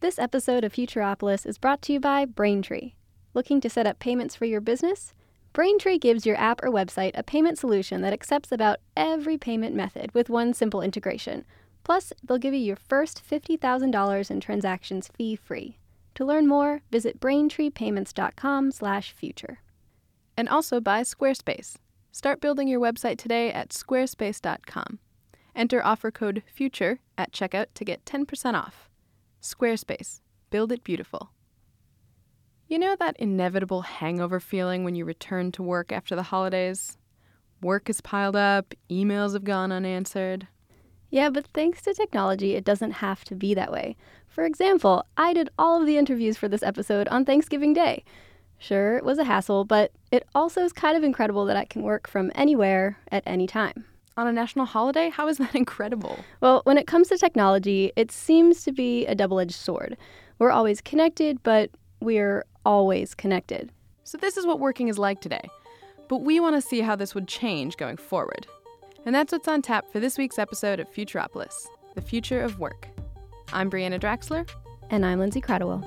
This episode of Futuropolis is brought to you by Braintree. Looking to set up payments for your business? Braintree gives your app or website a payment solution that accepts about every payment method with one simple integration. Plus, they'll give you your first $50,000 in transactions fee-free. To learn more, visit braintreepayments.com/future. And also by Squarespace. Start building your website today at squarespace.com. Enter offer code FUTURE at checkout to get 10% off. Squarespace. Build it beautiful. You know that inevitable hangover feeling when you return to work after the holidays? Work is piled up, emails have gone unanswered. Yeah, but thanks to technology, it doesn't have to be that way. For example, I did all of the interviews for this episode on Thanksgiving Day. Sure, it was a hassle, but it also is kind of incredible that I can work from anywhere at any time. On a national holiday? How is that incredible? Well, when it comes to technology, it seems to be a double-edged sword. We're always connected, but we're always connected. So this is what working is like today. But we want to see how this would change going forward. And that's what's on tap for this week's episode of Futuropolis, the future of work. I'm Brianna Draxler. And I'm Lindsay Cradwell.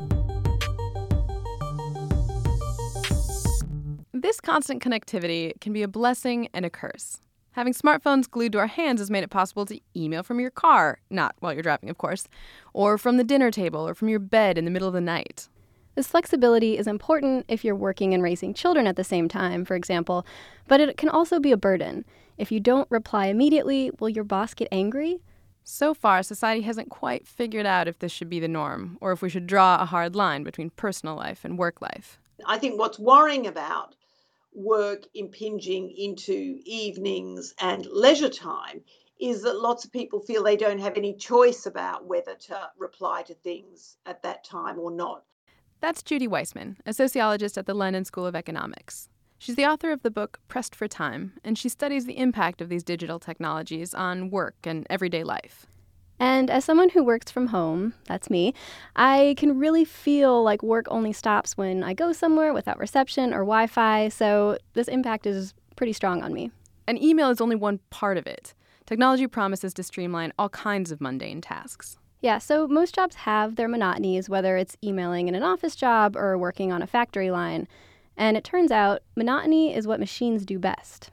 This constant connectivity can be a blessing and a curse. Having smartphones glued to our hands has made it possible to email from your car, not while you're driving, of course, or from the dinner table or from your bed in the middle of the night. This flexibility is important if you're working and raising children at the same time, for example, but it can also be a burden. If you don't reply immediately, will your boss get angry? So far, society hasn't quite figured out if this should be the norm or if we should draw a hard line between personal life and work life. I think what's worrying about work impinging into evenings and leisure time is that lots of people feel they don't have any choice about whether to reply to things at that time or not. That's Judy Wajcman, a sociologist at the London School of Economics. She's the author of the book Pressed for Time, and she studies the impact of these digital technologies on work and everyday life. And as someone who works from home, that's me, I can really feel like work only stops when I go somewhere without reception or Wi-Fi, so this impact is pretty strong on me. And email is only one part of it. Technology promises to streamline all kinds of mundane tasks. Yeah, so most jobs have their monotonies, whether it's emailing in an office job or working on a factory line. And it turns out, monotony is what machines do best.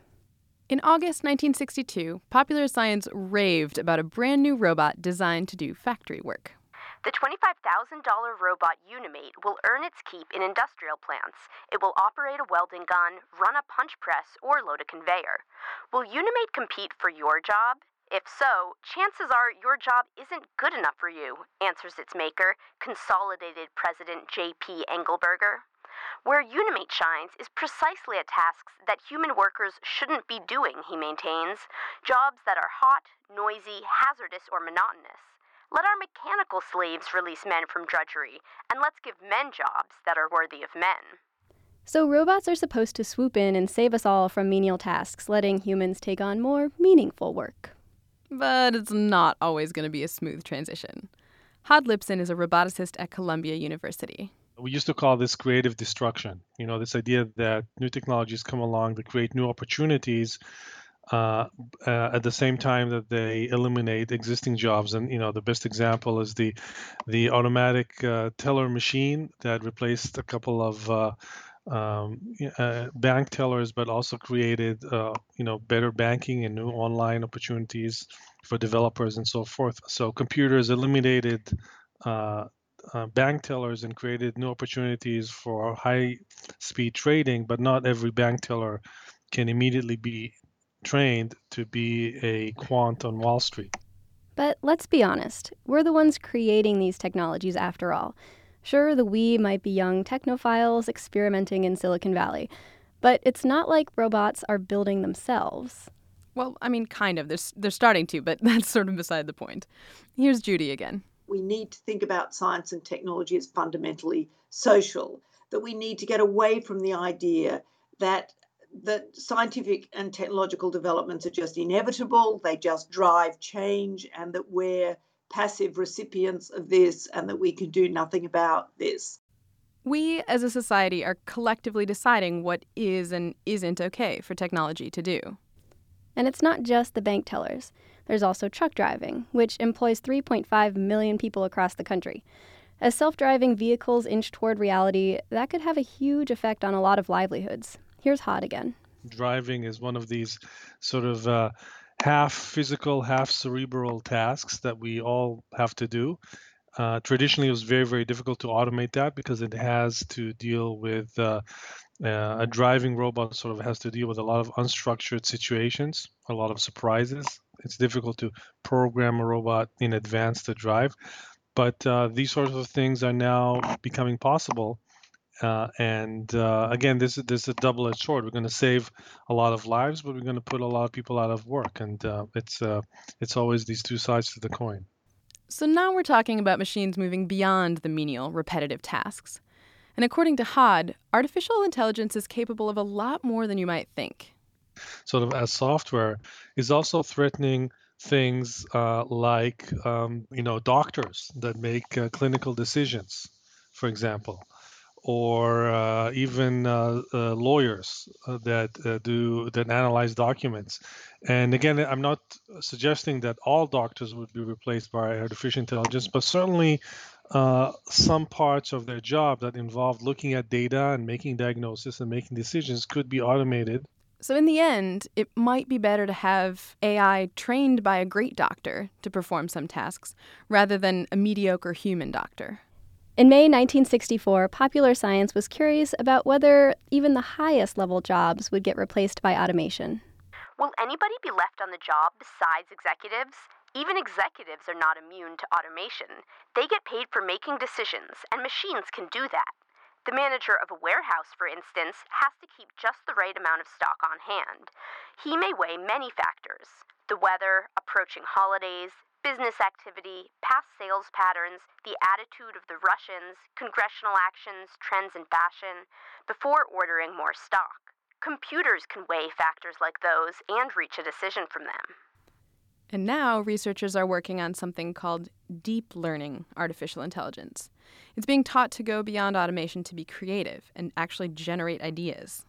In August 1962, Popular Science raved about a brand new robot designed to do factory work. The $25,000 robot Unimate will earn its keep in industrial plants. It will operate a welding gun, run a punch press, or load a conveyor. Will Unimate compete for your job? If so, chances are your job isn't good enough for you, answers its maker, Consolidated President J.P. Engelberger. Where Unimate shines is precisely at tasks that human workers shouldn't be doing, he maintains. Jobs that are hot, noisy, hazardous, or monotonous. Let our mechanical slaves release men from drudgery, and let's give men jobs that are worthy of men. So robots are supposed to swoop in and save us all from menial tasks, letting humans take on more meaningful work. But it's not always going to be a smooth transition. Hod Lipson is a roboticist at Columbia University. We used to call this creative destruction, you know, this idea that new technologies come along that create new opportunities at the same time that they eliminate existing jobs. And, you know, the best example is the automatic teller machine that replaced a couple of bank tellers, but also created, better banking and new online opportunities for developers and so forth. So computers eliminated bank tellers and created new opportunities for high-speed trading, but not every bank teller can immediately be trained to be a quant on Wall Street. But let's be honest, we're the ones creating these technologies after all. Sure, the we might be young technophiles experimenting in Silicon Valley, but it's not like robots are building themselves. Well, I mean, kind of. They're starting to, but that's sort of beside the point. Here's Judy again. We need to think about science and technology as fundamentally social, that we need to get away from the idea that scientific and technological developments are just inevitable, they just drive change, and that we're passive recipients of this and that we can do nothing about this. We as a society are collectively deciding what is and isn't okay for technology to do. And it's not just the bank tellers. There's also truck driving, which employs 3.5 million people across the country. As self-driving vehicles inch toward reality, that could have a huge effect on a lot of livelihoods. Here's Hod again. Driving is one of these sort of half physical, half cerebral tasks that we all have to do. Traditionally, it was very, very difficult to automate that because it has to deal with a driving robot sort of has to deal with a lot of unstructured situations, a lot of surprises. It's difficult to program a robot in advance to drive. But these sorts of things are now becoming possible. Again, this is a double-edged sword. We're going to save a lot of lives, but we're going to put a lot of people out of work. And it's always these two sides to the coin. So now we're talking about machines moving beyond the menial, repetitive tasks. And according to Hod, artificial intelligence is capable of a lot more than you might think. Sort of as software is also threatening things like, doctors that make clinical decisions, for example, or even lawyers that analyze documents. And again, I'm not suggesting that all doctors would be replaced by artificial intelligence, but certainly some parts of their job that involve looking at data and making diagnosis and making decisions could be automated. So in the end, it might be better to have AI trained by a great doctor to perform some tasks rather than a mediocre human doctor. In May 1964, Popular Science was curious about whether even the highest level jobs would get replaced by automation. Will anybody be left on the job besides executives? Even executives are not immune to automation. They get paid for making decisions, and machines can do that. The manager of a warehouse, for instance, has to keep just the right amount of stock on hand. He may weigh many factors: the weather, approaching holidays, business activity, past sales patterns, the attitude of the Russians, congressional actions, trends in fashion, before ordering more stock. Computers can weigh factors like those and reach a decision from them. And now researchers are working on something called deep learning artificial intelligence. It's being taught to go beyond automation to be creative and actually generate ideas.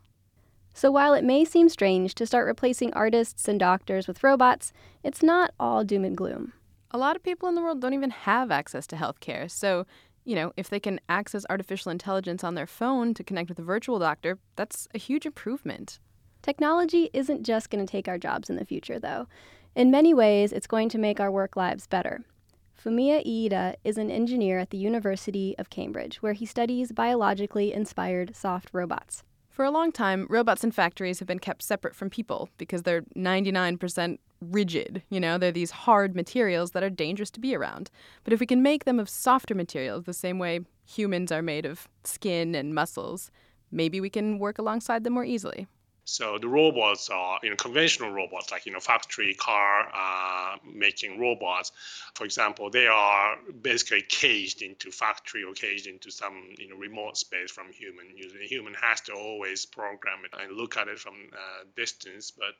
So while it may seem strange to start replacing artists and doctors with robots, it's not all doom and gloom. A lot of people in the world don't even have access to healthcare. So, if they can access artificial intelligence on their phone to connect with a virtual doctor, that's a huge improvement. Technology isn't just going to take our jobs in the future, though. In many ways, it's going to make our work lives better. Fumiya Iida is an engineer at the University of Cambridge, where he studies biologically inspired soft robots. For a long time, robots in factories have been kept separate from people because they're 99% rigid. They're these hard materials that are dangerous to be around. But if we can make them of softer materials, the same way humans are made of skin and muscles, maybe we can work alongside them more easily. So the robots are, conventional robots, like, factory, car, making robots, for example, they are basically caged into factory or caged into some, remote space from human. The human has to always program it and look at it from distance. But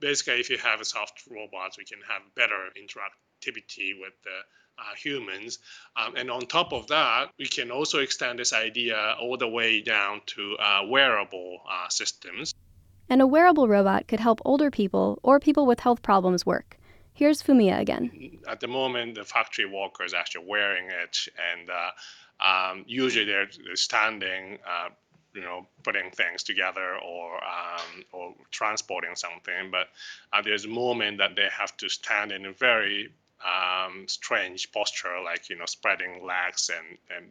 basically, if you have a soft robot, we can have better interactivity with the humans. And on top of that, we can also extend this idea all the way down to wearable systems. And a wearable robot could help older people or people with health problems work. Here's Fumiya again. At the moment, the factory worker is actually wearing it, and usually they're standing, putting things together or transporting something. But there's a moment that they have to stand in a very strange posture, like, spreading legs and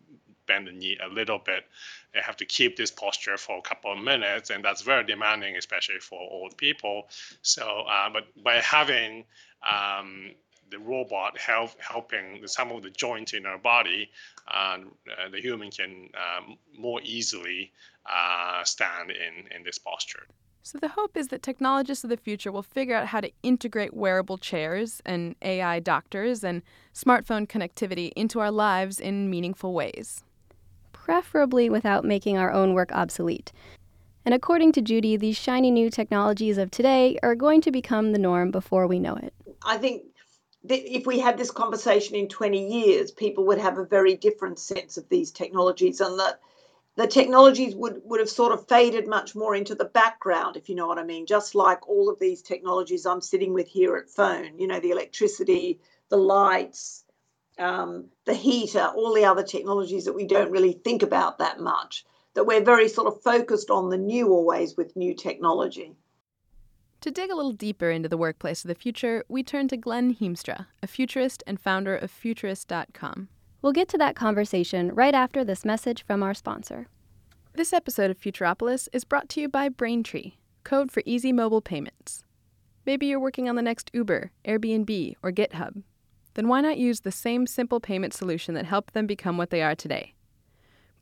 bend the knee a little bit. They have to keep this posture for a couple of minutes, and that's very demanding, especially for old people. So, but by having the robot helping some of the joints in our body, the human can more easily stand in this posture. So the hope is that technologists of the future will figure out how to integrate wearable chairs and AI doctors and smartphone connectivity into our lives in meaningful ways. Preferably without making our own work obsolete. And according to Judy, these shiny new technologies of today are going to become the norm before we know it. I think that if we had this conversation in 20 years, people would have a very different sense of these technologies, and that the technologies would have sort of faded much more into the background, if you know what I mean, just like all of these technologies I'm sitting with here at phone, the electricity, the lights, the heater, all the other technologies that we don't really think about that much, that we're very sort of focused on the new always with new technology. To dig a little deeper into the workplace of the future, we turn to Glenn Heemstra, a futurist and founder of Futurist.com. We'll get to that conversation right after this message from our sponsor. This episode of Futuropolis is brought to you by Braintree, code for easy mobile payments. Maybe you're working on the next Uber, Airbnb, or GitHub. Then why not use the same simple payment solution that helped them become what they are today?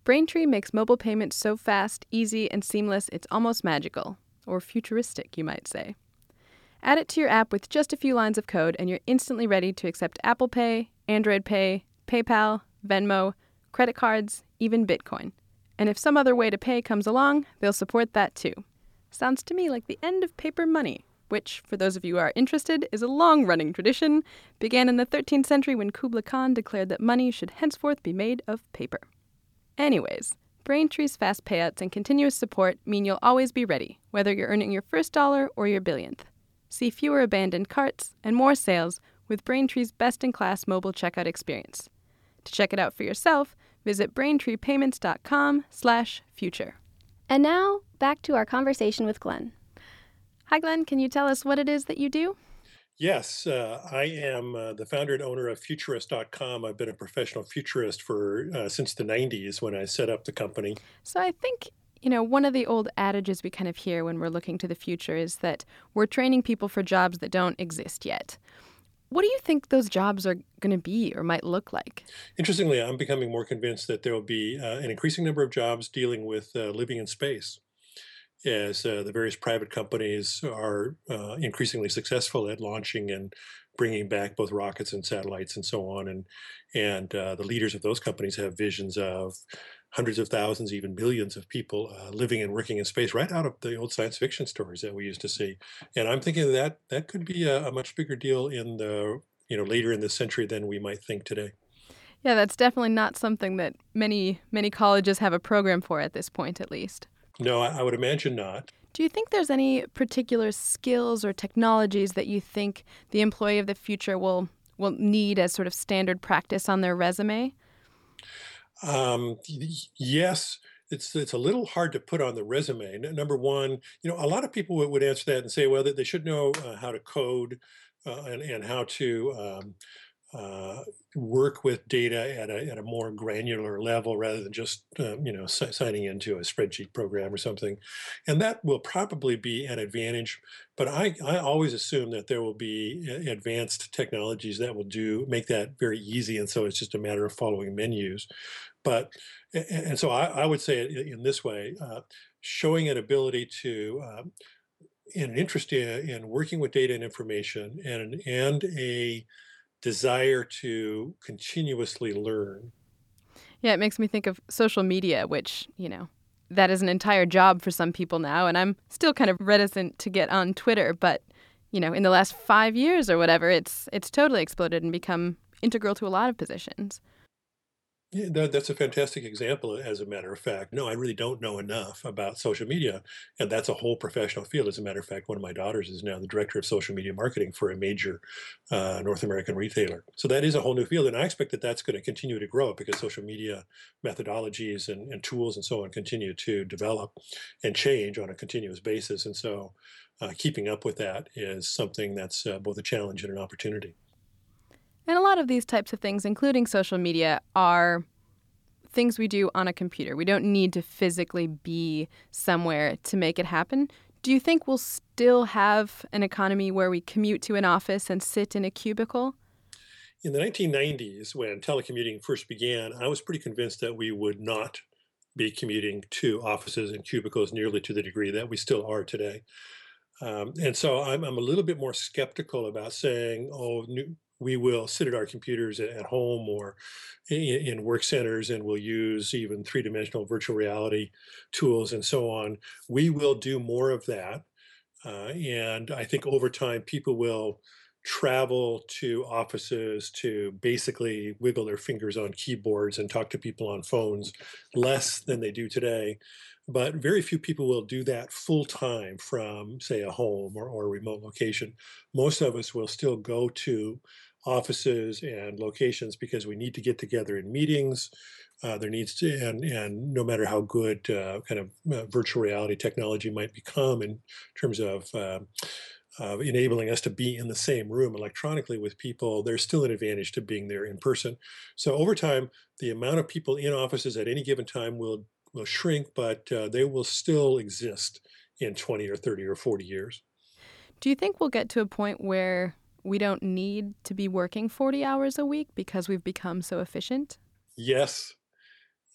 Braintree makes mobile payments so fast, easy, and seamless it's almost magical, or futuristic, you might say. Add it to your app with just a few lines of code and you're instantly ready to accept Apple Pay, Android Pay, PayPal, Venmo, credit cards, even Bitcoin. And if some other way to pay comes along, they'll support that too. Sounds to me like the end of paper money, which, for those of you who are interested, is a long-running tradition, began in the 13th century when Kublai Khan declared that money should henceforth be made of paper. Anyways, Braintree's fast payouts and continuous support mean you'll always be ready, whether you're earning your first dollar or your billionth. See fewer abandoned carts and more sales with Braintree's best-in-class mobile checkout experience. To check it out for yourself, visit braintreepayments.com/future. And now, back to our conversation with Glenn. Hi, Glenn. Can you tell us what it is that you do? Yes, I am the founder and owner of Futurist.com. I've been a professional futurist since the 90s when I set up the company. So I think, one of the old adages we kind of hear when we're looking to the future is that we're training people for jobs that don't exist yet. What do you think those jobs are going to be or might look like? Interestingly, I'm becoming more convinced that there will be an increasing number of jobs dealing with living in space, as the various private companies are increasingly successful at launching and bringing back both rockets and satellites and so on. And the leaders of those companies have visions of hundreds of thousands, even millions of people living and working in space, right out of the old science fiction stories that we used to see. And I'm thinking that could be a much bigger deal in the later in this century than we might think today. Yeah, that's definitely not something that many colleges have a program for at this point, at least. No, I would imagine not. Do you think there's any particular skills or technologies that you think the employee of the future will need as sort of standard practice on their resume? Yes. It's a little hard to put on the resume. Number one, a lot of people would answer that and say, well, they should know how to code and how to work with data at a more granular level rather than just, signing into a spreadsheet program or something. And that will probably be an advantage. But I always assume that there will be advanced technologies that will make that very easy. And so it's just a matter of following menus. But, and so I would say it in this way, showing an ability to, an interest in working with data and information and a desire to continuously learn. Yeah, it makes me think of social media, which, that is an entire job for some people now. And I'm still kind of reticent to get on Twitter. But, in the last 5 years or whatever, it's totally exploded and become integral to a lot of positions. Yeah, that's a fantastic example, as a matter of fact. No, I really don't know enough about social media, and that's a whole professional field. As a matter of fact, one of my daughters is now the director of social media marketing for a major North American retailer. So that is a whole new field, and I expect that that's going to continue to grow because social media methodologies and tools and so on continue to develop and change on a continuous basis. And so keeping up with that is something that's both a challenge and an opportunity. And a lot of these types of things, including social media, are things we do on a computer. We don't need to physically be somewhere to make it happen. Do you think we'll still have an economy where we commute to an office and sit in a cubicle? In the 1990s, when telecommuting first began, I was pretty convinced that we would not be commuting to offices and cubicles nearly to the degree that we still are today. And so I'm a little bit more skeptical about saying, we will sit at our computers at home or in work centers, and we'll use even three-dimensional virtual reality tools and so on. We will do more of that. And I think over time, people will travel to offices to basically wiggle their fingers on keyboards and talk to people on phones less than they do today. But very few people will do that full time from, say, a home or a remote location. Most of us will still go to offices and locations because we need to get together in meetings. There needs to, and no matter how good virtual reality technology might become in terms of enabling us to be in the same room electronically with people, there's still an advantage to being there in person. So over time, the amount of people in offices at any given time will shrink, but they will still exist in 20 or 30 or 40 years. Do you think we'll get to a point where we don't need to be working 40 hours a week because we've become so efficient? Yes.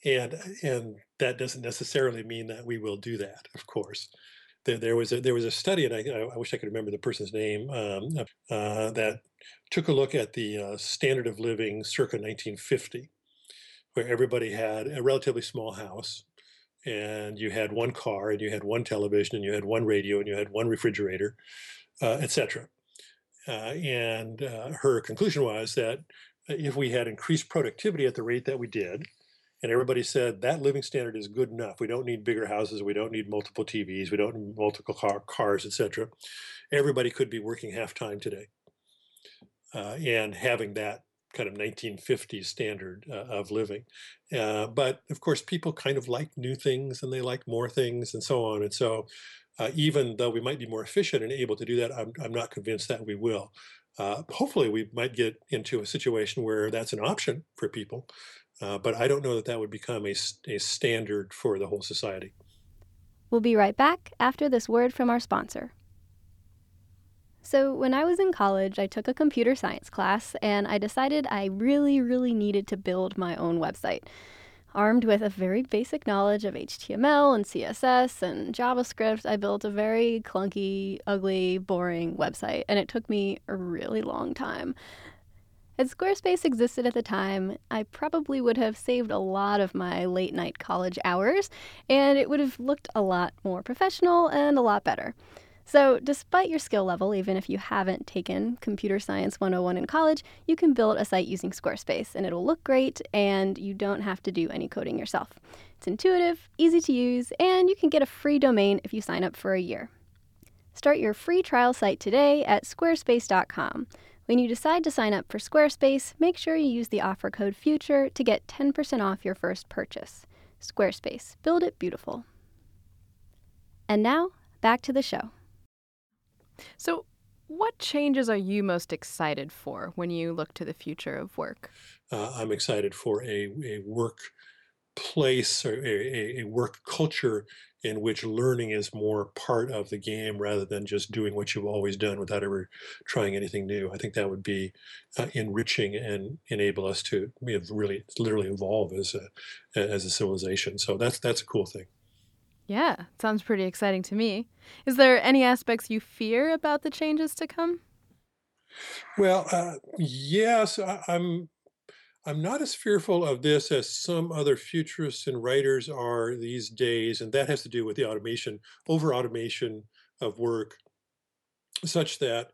And that doesn't necessarily mean that we will do that, of course. There was a study, and I wish I could remember the person's name, that took a look at the standard of living circa 1950, where everybody had a relatively small house, and you had one car, and you had one television, and you had one radio, and you had one refrigerator, et cetera. And her conclusion was that if we had increased productivity at the rate that we did, and everybody said that living standard is good enough. We don't need bigger houses. We don't need multiple TVs. We don't need multiple cars, et cetera. Everybody could be working half-time today and having that kind of 1950s standard of living. But, of course, people kind of like new things and they like more things and so on. And so even though we might be more efficient and able to do that, I'm not convinced that we will. Hopefully we might get into a situation where that's an option for people. But I don't know that would become a standard for the whole society. We'll be right back after this word from our sponsor. So when I was in college, I took a computer science class, and I decided I really, really needed to build my own website. Armed with a very basic knowledge of HTML and CSS and JavaScript, I built a very clunky, ugly, boring website, and it took me a really long time. Had Squarespace existed at the time, I probably would have saved a lot of my late-night college hours, and it would have looked a lot more professional and a lot better. So despite your skill level, even if you haven't taken Computer Science 101 in college, you can build a site using Squarespace, and it'll look great, and you don't have to do any coding yourself. It's intuitive, easy to use, and you can get a free domain if you sign up for a year. Start your free trial site today at squarespace.com. When you decide to sign up for Squarespace, make sure you use the offer code FUTURE to get 10% off your first purchase. Squarespace, build it beautiful. And now, back to the show. So, what changes are you most excited for when you look to the future of work? I'm excited for a workplace or a work culture in which learning is more part of the game rather than just doing what you've always done without ever trying anything new. I think that would be enriching and enable us to literally evolve as a civilization. So that's a cool thing. Yeah, sounds pretty exciting to me. Is there any aspects you fear about the changes to come? Well, yes, I'm not as fearful of this as some other futurists and writers are these days, and that has to do with the over-automation of work, such that,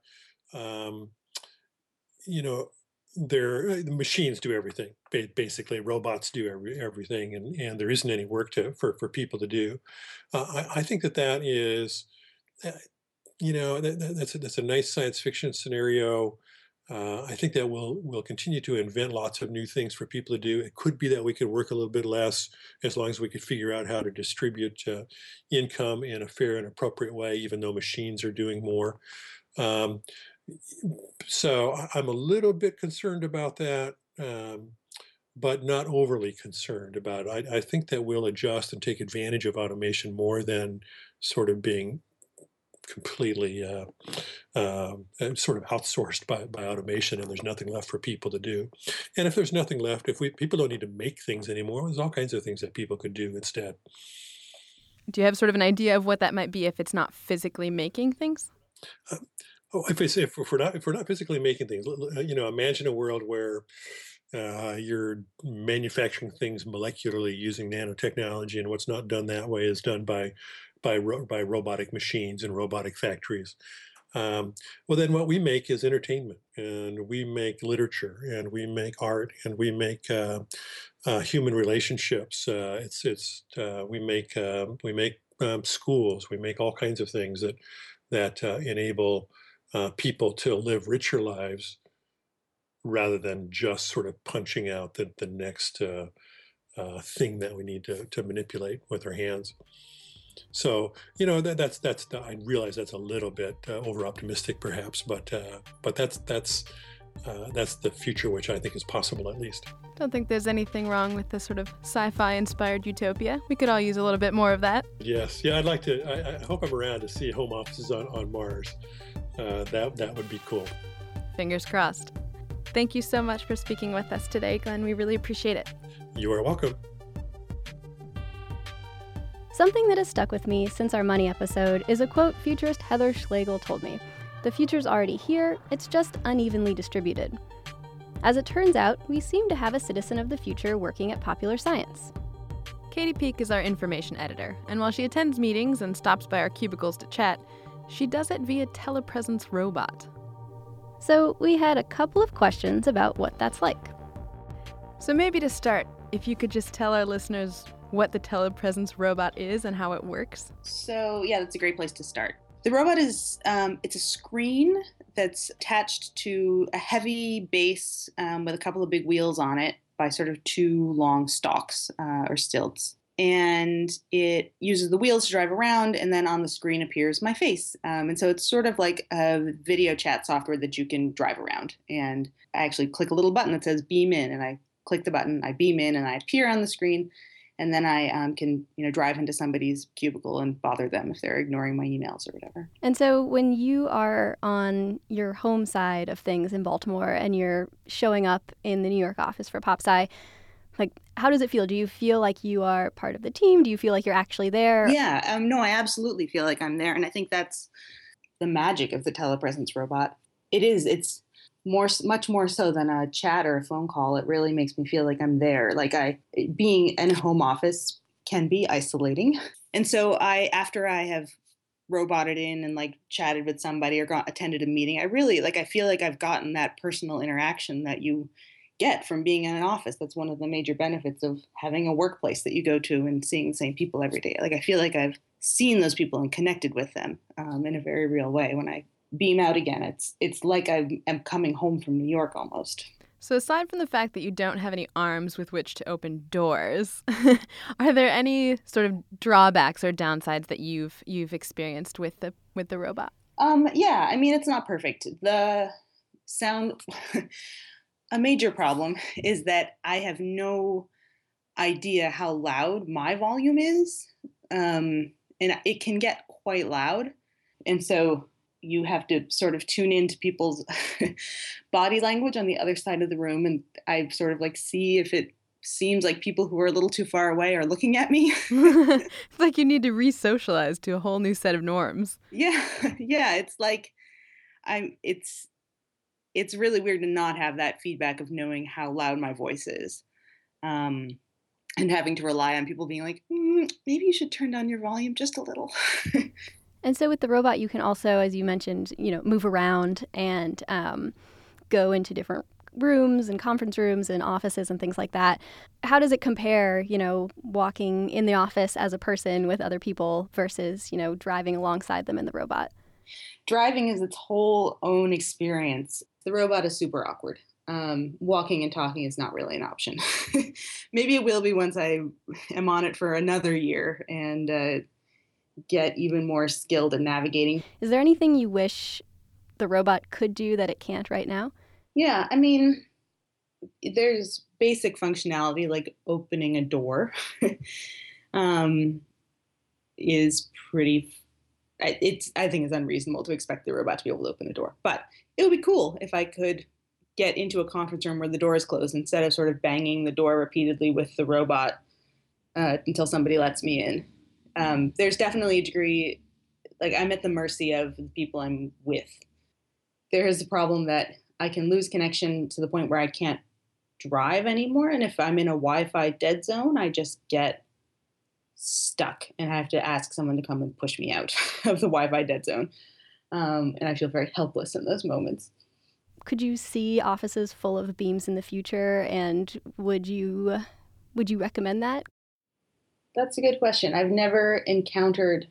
the machines do everything. Basically, robots do everything, and there isn't any work for people to do. I think that is, that's a nice science fiction scenario. I think that we'll continue to invent lots of new things for people to do. It could be that we could work a little bit less as long as we could figure out how to distribute income in a fair and appropriate way, even though machines are doing more. So I'm a little bit concerned about that, but not overly concerned about it. I think that we'll adjust and take advantage of automation more than sort of being completely sort of outsourced by automation, and there's nothing left for people to do. And if there's nothing left, if people don't need to make things anymore, there's all kinds of things that people could do instead. Do you have sort of an idea of what that might be if it's not physically making things? If we're not physically making things, imagine a world where you're manufacturing things molecularly using nanotechnology, and what's not done that way is done by robotic machines and robotic factories. Well, then what we make is entertainment, and we make literature, and we make art, and we make human relationships. We make schools. We make all kinds of things that enable people to live richer lives rather than just sort of punching out the next thing that we need to manipulate with our hands. So, you know, that's I realize that's a little bit over optimistic perhaps, but that's the future, which I think is possible, at least. Don't think there's anything wrong with this sort of sci-fi inspired utopia. We could all use a little bit more of that. Yes. Yeah, I'd like to, I hope I'm around to see home offices on Mars. That would be cool. Fingers crossed. Thank you so much for speaking with us today, Glenn. We really appreciate it. You are welcome. Something that has stuck with me since our money episode is a quote futurist Heather Schlegel told me. The future's already here, it's just unevenly distributed. As it turns out, we seem to have a citizen of the future working at Popular Science. Katie Peake is our information editor, and while she attends meetings and stops by our cubicles to chat, she does it via telepresence robot. So we had a couple of questions about what that's like. So maybe to start, if you could just tell our listeners what the telepresence robot is and how it works. So yeah, that's a great place to start. The robot is, it's a screen that's attached to a heavy base with a couple of big wheels on it by sort of two long stalks or stilts. And it uses the wheels to drive around, and then on the screen appears my face. And so it's sort of like a video chat software that you can drive around. And I actually click a little button that says beam in, and I click the button, I beam in, and I appear on the screen. And then I can, you know, drive into somebody's cubicle and bother them if they're ignoring my emails or whatever. And so when you are on your home side of things in Baltimore and you're showing up in the New York office for PopSci, like, how does it feel? Do you feel like you are part of the team? Do you feel like you're actually there? Yeah, no, I absolutely feel like I'm there. And I think that's the magic of the telepresence robot. It is. It's much more so than a chat or a phone call. It really makes me feel like I'm there. Like being in a home office can be isolating. And so after I have roboted in and like chatted with somebody or attended a meeting, I really I feel like I've gotten that personal interaction that you get from being in an office. That's one of the major benefits of having a workplace that you go to and seeing the same people every day. Like I feel like I've seen those people and connected with them in a very real way when I beam out again. It's like I am coming home from New York almost. So aside from the fact that you don't have any arms with which to open doors, are there any sort of drawbacks or downsides that you've experienced with the robot? Yeah, I mean, it's not perfect. The sound, a major problem is that I have no idea how loud my volume is, and it can get quite loud, and so you have to sort of tune into people's body language on the other side of the room. And I sort of see if it seems like people who are a little too far away are looking at me. It's like you need to re-socialize to a whole new set of norms. Yeah. Yeah. It's like, it's really weird to not have that feedback of knowing how loud my voice is. And having to rely on people being like, maybe you should turn down your volume just a little. And so with the robot, you can also, as you mentioned, you know, move around and go into different rooms and conference rooms and offices and things like that. How does it compare, you know, walking in the office as a person with other people versus, you know, driving alongside them in the robot? Driving is its whole own experience. The robot is super awkward. Walking and talking is not really an option. Maybe it will be once I am on it for another year and get even more skilled at navigating. Is there anything you wish the robot could do that it can't right now? Yeah, I mean, there's basic functionality like opening a door is pretty, I think it's unreasonable to expect the robot to be able to open a door. But it would be cool if I could get into a conference room where the door is closed instead of sort of banging the door repeatedly with the robot until somebody lets me in. There's definitely a degree, like I'm at the mercy of the people I'm with. There is a problem that I can lose connection to the point where I can't drive anymore. And if I'm in a Wi-Fi dead zone, I just get stuck and I have to ask someone to come and push me out of the Wi-Fi dead zone. And I feel very helpless in those moments. Could you see offices full of beams in the future? And would you recommend that? That's a good question. I've never encountered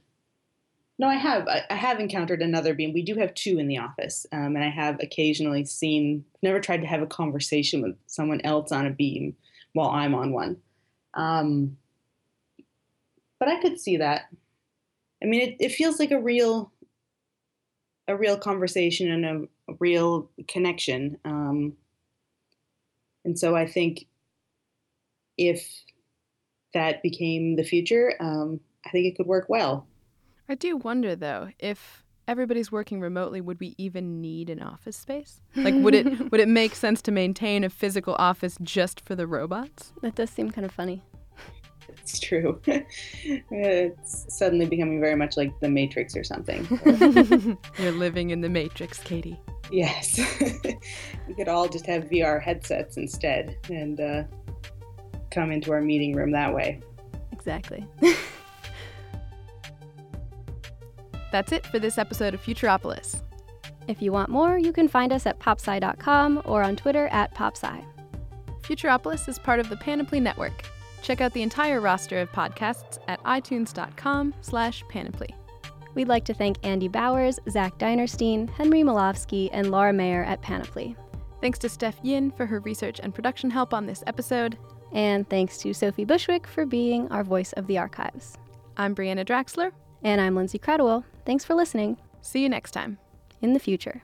No, I have. I have encountered another beam. We do have two in the office, and I have occasionally seen, never tried to have a conversation with someone else on a beam while I'm on one. But I could see that. I mean, it feels like a real conversation and a real connection. And so I think if that became the future, I think it could work well. I do wonder, though, if everybody's working remotely, would we even need an office space? Like, would it make sense to maintain a physical office just for the robots? That does seem kind of funny. It's true. It's suddenly becoming very much like The Matrix or something. You're living in The Matrix, Katie. Yes. We could all just have VR headsets instead and come into our meeting room that way. Exactly. That's it for this episode of Futuropolis. If you want more, you can find us at popsci.com or on Twitter at popsci. Futuropolis is part of the Panoply Network. Check out the entire roster of podcasts at itunes.com/panoply. We'd like to thank Andy Bowers, Zach Dinerstein, Henry Malofsky, and Laura Mayer at Panoply. Thanks to Steph Yin for her research and production help on this episode. And thanks to Sophie Bushwick for being our voice of the archives. I'm Brianna Draxler. And I'm Lindsay Cradwell. Thanks for listening. See you next time. In the future.